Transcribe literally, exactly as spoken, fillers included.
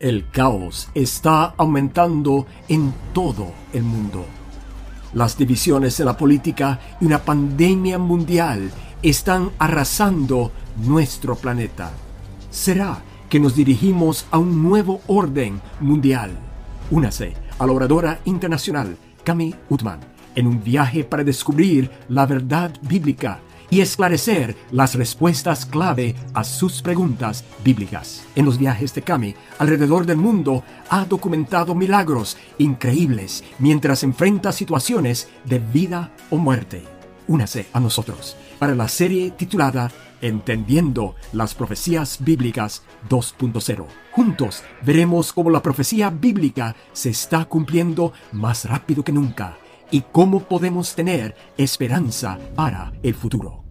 El caos está aumentando en todo el mundo. Las divisiones en la política y una pandemia mundial están arrasando nuestro planeta. ¿Será que nos dirigimos a un nuevo orden mundial? Únase a la oradora internacional Cami Utman en un viaje para descubrir la verdad bíblica y esclarecer las respuestas clave a sus preguntas bíblicas. En los viajes de Cami alrededor del mundo ha documentado milagros increíbles mientras enfrenta situaciones de vida o muerte. Únase a nosotros para la serie titulada Entendiendo las Profecías Bíblicas dos punto cero. Juntos veremos cómo la profecía bíblica se está cumpliendo más rápido que nunca y cómo podemos tener esperanza para el futuro.